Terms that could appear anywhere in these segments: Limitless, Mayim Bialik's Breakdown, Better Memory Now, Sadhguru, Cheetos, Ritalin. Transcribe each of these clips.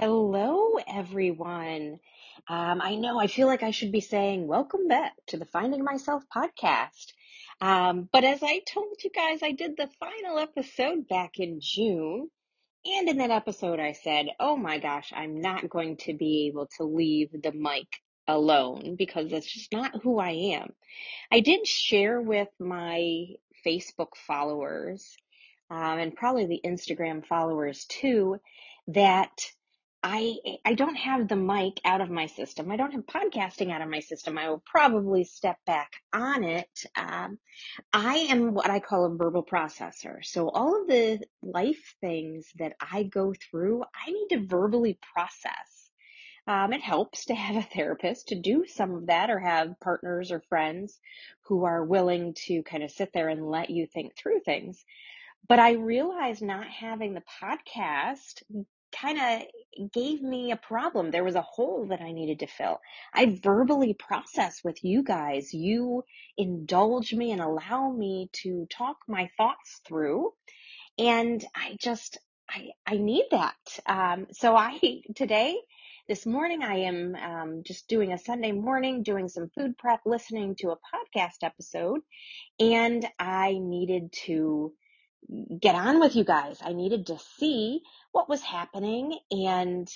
Hello, everyone. I know I feel like I should be saying welcome back to the Finding Myself podcast. But as I told you guys, I did the final episode back in June. And in that episode, I said, oh my gosh, I'm not going to be able to leave the mic alone because that's just not who I am. I did share with my Facebook followers and probably the Instagram followers too that I don't have the mic out of my system. I don't have podcasting out of my system. I will probably step back on it. I am what I call a verbal processor. So all of the life things that I go through, I need to verbally process. It helps to have a therapist to do some of that or have partners or friends who are willing to kind of sit there and let you think through things. But I realized not having the podcast kind of gave me a problem. There was a hole that I needed to fill. I verbally process with you guys. You indulge me and allow me to talk my thoughts through. And I need that. This morning, I am just doing a Sunday morning, doing some food prep, listening to a podcast episode, and I needed to get on with you guys. I needed to see what was happening. And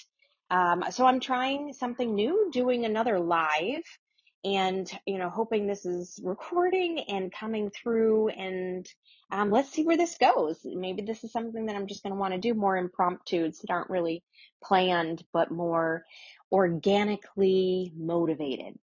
so I'm trying something new, doing another live and, hoping this is recording and coming through and let's see where this goes. Maybe this is something that I'm just going to want to do more impromptu that aren't really planned, but more organically motivated.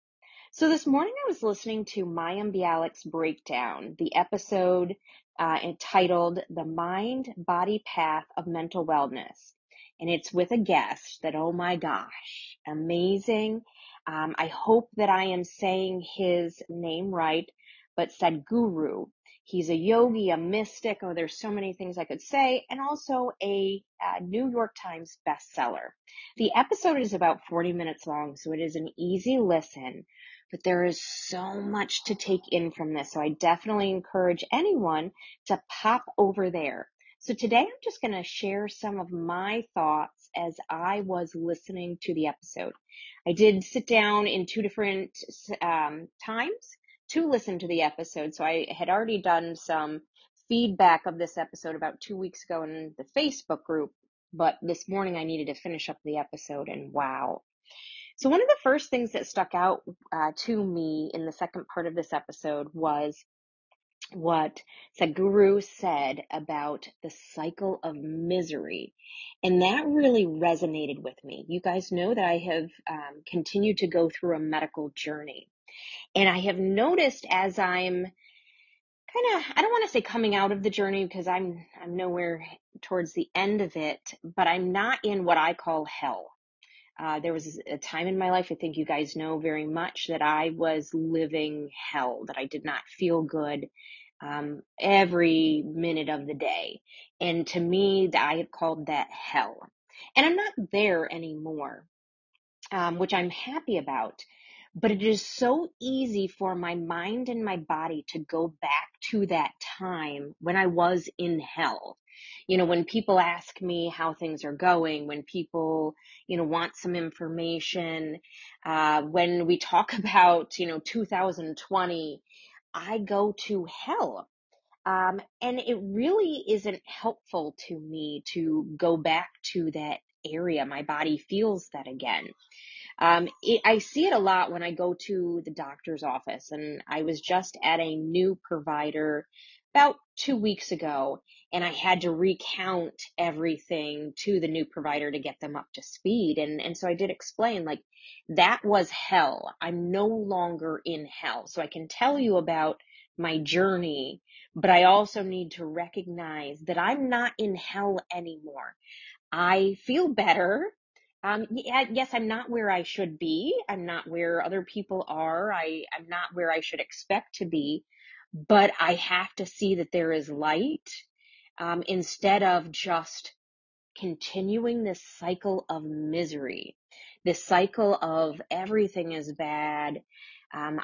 So this morning I was listening to Mayim Bialik's Breakdown, the episode entitled The Mind-Body Path of Mental Wellness. And it's with a guest that, oh my gosh, amazing. I hope that I am saying his name right, but Sadhguru. He's a yogi, a mystic. Oh, there's so many things I could say. And also a New York Times bestseller. The episode is about 40 minutes long, so it is an easy listen. But there is so much to take in from this. So I definitely encourage anyone to pop over there. So today I'm just going to share some of my thoughts as I was listening to the episode. I did sit down in two different times to listen to the episode. So I had already done some feedback of this episode about 2 weeks ago in the Facebook group. But this morning I needed to finish up the episode and wow. So one of the first things that stuck out to me in the second part of this episode was what Sadhguru said about the cycle of misery. And that really resonated with me. You guys know that I have continued to go through a medical journey. And I have noticed as I'm I don't want to say coming out of the journey because I'm nowhere towards the end of it, but I'm not in what I call hell. There was a time in my life, I think you guys know very much, that I was living hell, that I did not feel good every minute of the day. And to me, I have called that hell. And I'm not there anymore, which I'm happy about. But it is so easy for my mind and my body to go back to that time when I was in hell. When people ask me how things are going, when people, want some information, when we talk about, 2020, I go to hell. And it really isn't helpful to me to go back to that area. My body feels that again. I see it a lot when I go to the doctor's office, and I was just at a new provider about 2 weeks ago, and I had to recount everything to the new provider to get them up to speed. And so I did explain, that was hell. I'm no longer in hell. So I can tell you about my journey, but I also need to recognize that I'm not in hell anymore. I feel better. Yes, I'm not where I should be. I'm not where other people are. I'm not where I should expect to be, but I have to see that there is light, instead of just continuing this cycle of misery, this cycle of everything is bad. I'm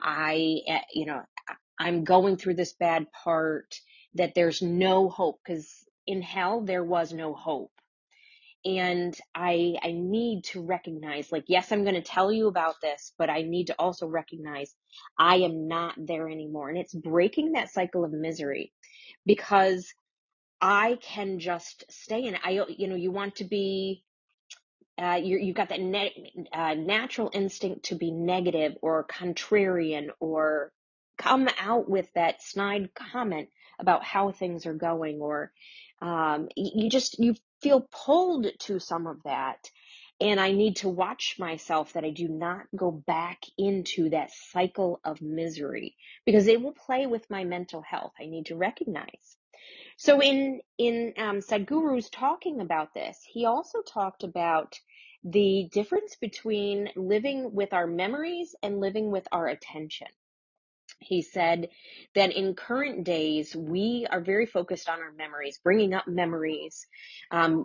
going through this bad part that there's no hope because in hell, there was no hope. And I need to recognize, like, yes, I'm going to tell you about this, but I need to also recognize I am not there anymore. And it's breaking that cycle of misery, because I can just stay in. You want to be, you've got that natural instinct to be negative or contrarian or come out with that snide comment about how things are going, or you feel pulled to some of that. And I need to watch myself that I do not go back into that cycle of misery, because it will play with my mental health. I need to recognize. So in Sadhguru's talking about this, he also talked about the difference between living with our memories and living with our attention. He said that in current days, we are very focused on our memories, bringing up memories.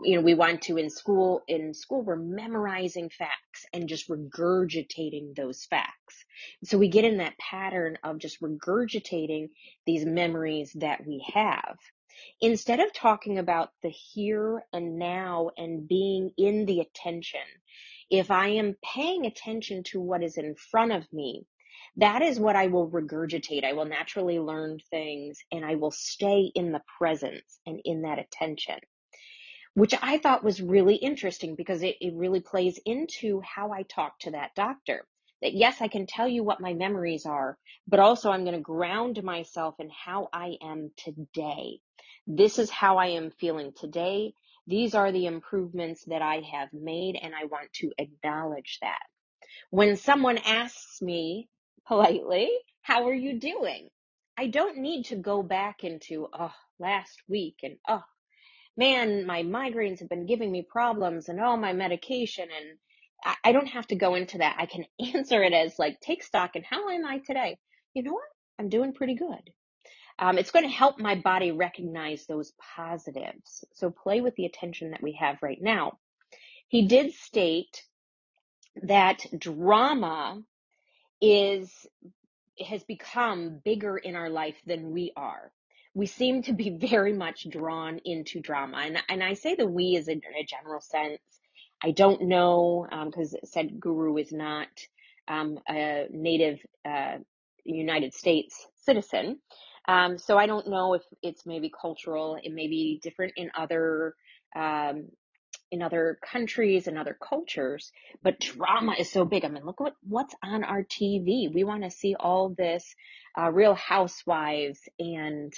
We want to, in school, we're memorizing facts and just regurgitating those facts. So we get in that pattern of just regurgitating these memories that we have. Instead of talking about the here and now and being in the attention, if I am paying attention to what is in front of me, that is what I will regurgitate. I will naturally learn things, and I will stay in the presence and in that attention, which I thought was really interesting, because it really plays into how I talk to that doctor. That yes, I can tell you what my memories are, but also I'm going to ground myself in how I am today. This is how I am feeling today. These are the improvements that I have made, and I want to acknowledge that. When someone asks me politely, how are you doing? I don't need to go back into, last week, and my migraines have been giving me problems, and my medication, and I don't have to go into that. I can answer it as like, take stock, and how am I today? You know what? I'm doing pretty good. It's going to help my body recognize those positives. So play with the attention that we have right now. He did state that drama has become bigger in our life than we are. We seem to be very much drawn into drama. And I say the we is in a general sense. I don't know, because Sadhguru is not a native United States citizen. So I don't know if it's maybe cultural. It may be different in other countries and other cultures, but drama is so big. I mean, look what's on our TV. We want to see all this Real Housewives and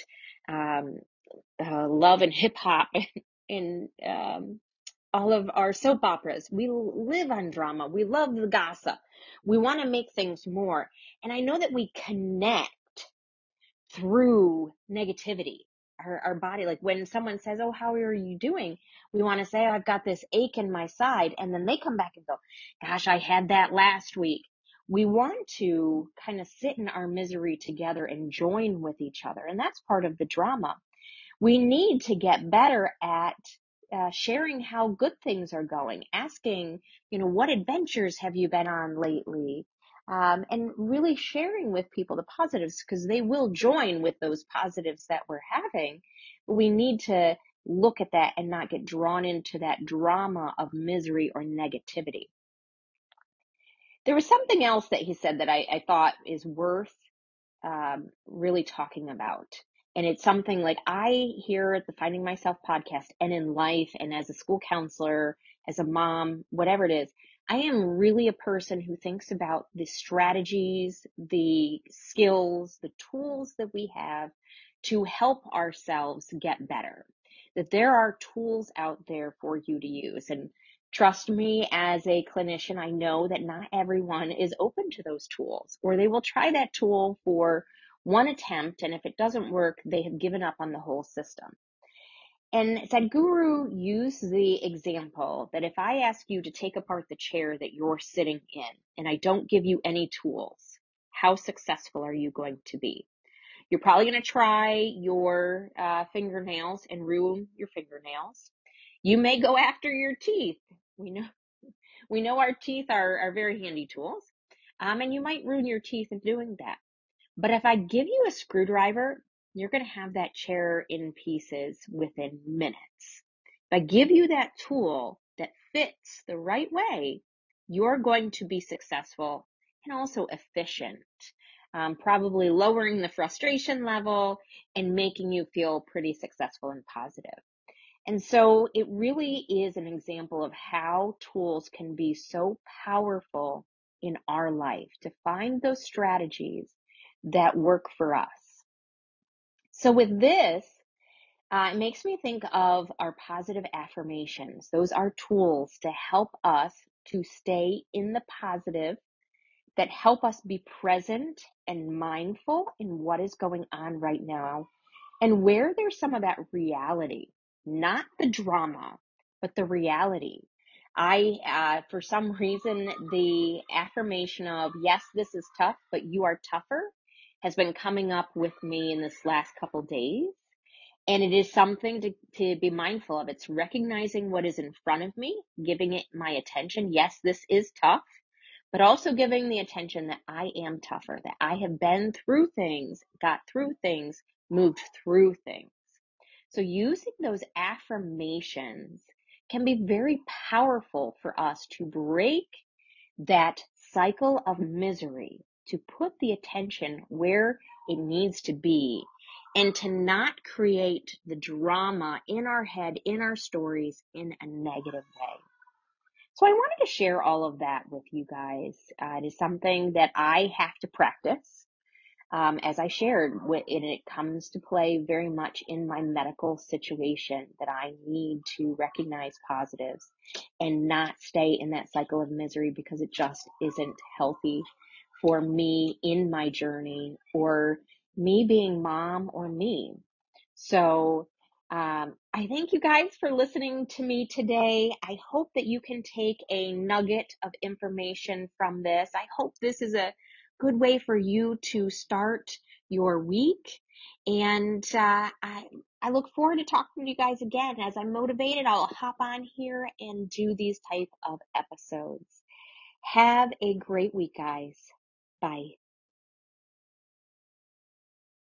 Love and Hip Hop and all of our soap operas. We live on drama. We love the gossip. We want to make things more. And I know that we connect through negativity. Our body, like when someone says, oh, how are you doing? We want to say, I've got this ache in my side. And then they come back and go, gosh, I had that last week. We want to kind of sit in our misery together and join with each other. And that's part of the drama. We need to get better at sharing how good things are going, asking, what adventures have you been on lately? And really sharing with people the positives, because they will join with those positives that we're having. We need to look at that and not get drawn into that drama of misery or negativity. There was something else that he said that I thought is worth really talking about. And it's something like I hear at the Finding Myself podcast and in life and as a school counselor, as a mom, whatever it is, I am really a person who thinks about the strategies, the skills, the tools that we have to help ourselves get better, that there are tools out there for you to use. And trust me, as a clinician, I know that not everyone is open to those tools, or they will try that tool for one attempt, and if it doesn't work, they have given up on the whole system. And Sadhguru used the example that if I ask you to take apart the chair that you're sitting in and I don't give you any tools, how successful are you going to be? You're probably going to try your fingernails and ruin your fingernails. You may go after your teeth. We know our teeth are very handy tools, and you might ruin your teeth in doing that. But if I give you a screwdriver, you're going to have that chair in pieces within minutes. If I give you that tool, that fits the right way, you're going to be successful and also efficient, probably lowering the frustration level and making you feel pretty successful and positive. And so it really is an example of how tools can be so powerful in our life to find those strategies that work for us. So with this, it makes me think of our positive affirmations. Those are tools to help us to stay in the positive, that help us be present and mindful in what is going on right now and where there's some of that reality. Not the drama, but the reality. I, for some reason, the affirmation of, yes, this is tough, but you are tougher, has been coming up with me in this last couple days. And it is something to be mindful of. It's recognizing what is in front of me, giving it my attention. Yes, this is tough, but also giving the attention that I am tougher, that I have been through things, got through things, moved through things. So using those affirmations can be very powerful for us to break that cycle of misery, to put the attention where it needs to be, and to not create the drama in our head, in our stories, in a negative way. So I wanted to share all of that with you guys. It is something that I have to practice. As I shared, and it comes to play very much in my medical situation, that I need to recognize positives and not stay in that cycle of misery, because it just isn't healthy for me in my journey, or me being mom, or me. So I thank you guys for listening to me today. I hope that you can take a nugget of information from this. I hope this is a good way for you to start your week. And I look forward to talking to you guys again. As I'm motivated, I'll hop on here and do these type of episodes. Have a great week, guys. Bye.